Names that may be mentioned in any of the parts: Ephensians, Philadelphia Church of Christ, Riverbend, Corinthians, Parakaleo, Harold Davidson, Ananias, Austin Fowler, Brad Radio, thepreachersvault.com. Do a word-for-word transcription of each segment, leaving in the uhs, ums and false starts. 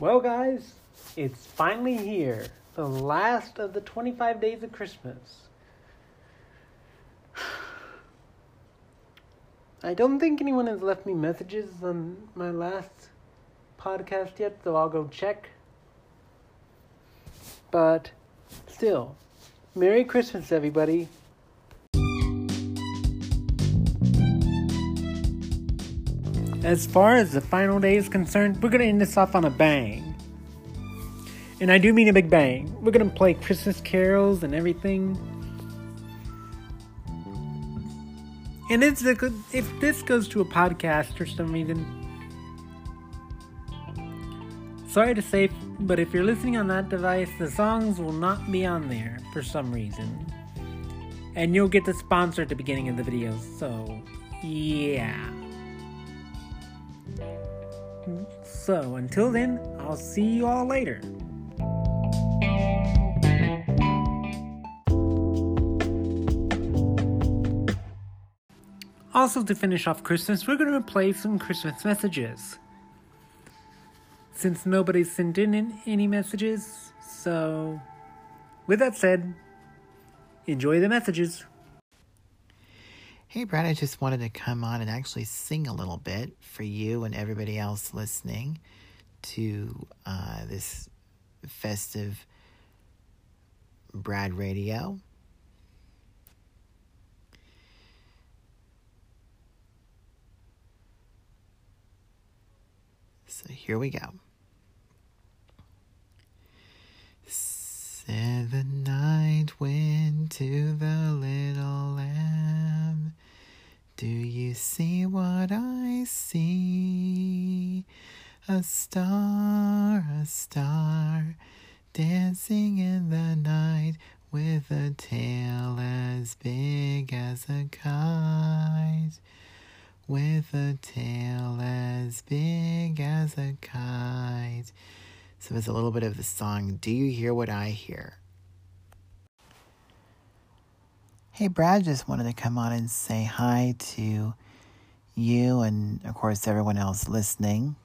Well, guys, it's finally here. The last of the twenty-five days of Christmas. I don't think anyone has left me messages on my last podcast yet, so I'll go check. But still, Merry Christmas, everybody. As far as the final day is concerned, we're going to end this off on a bang. And I do mean a big bang. We're going to play Christmas carols and everything. And it's a good, if this goes to a podcast for some reason, sorry to say, but if you're listening on that device, the songs will not be on there for some reason. And you'll get the sponsor at the beginning of the video, so yeah. So until then, I'll see you all later. Also, to finish off Christmas, we're going to play some Christmas messages. Since nobody sent in any messages, so with that said, enjoy the messages. Hey, Brad, I just wanted to come on and actually sing a little bit for you and everybody else listening to uh, this festive Brad Radio. So here we go. Said the night wind to the little lamb, do you see what I see? A star, a star, dancing in the night with a tail as big as a kite. With a tail as big as a kite. So it's a little bit of the song, Do You Hear What I Hear? Hey, Brad, just wanted to come on and say hi to you and, of course, everyone else listening.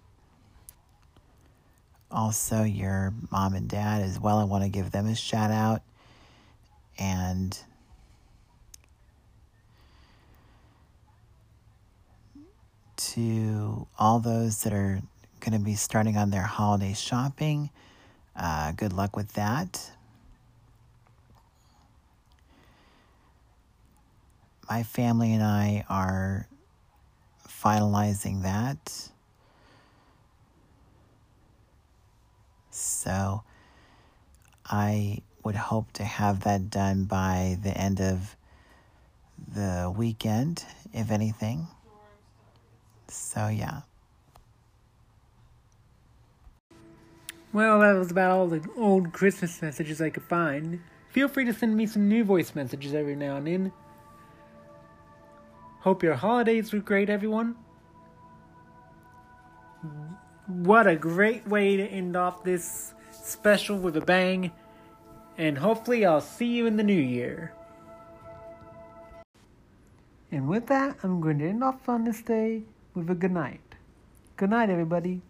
Also, your mom and dad as well. I want to give them a shout out. And to all those that are going to be starting on their holiday shopping, uh, good luck with that. My family and I are finalizing that. So I would hope to have that done by the end of the weekend, if anything. So, yeah. Well, that was about all the old Christmas messages I could find. Feel free to send me some new voice messages every now and then. Hope your holidays were great, everyone. What a great way to end off this special with a bang. And hopefully I'll see you in the new year. And with that, I'm going to end off on this day with a good night. Good night, everybody.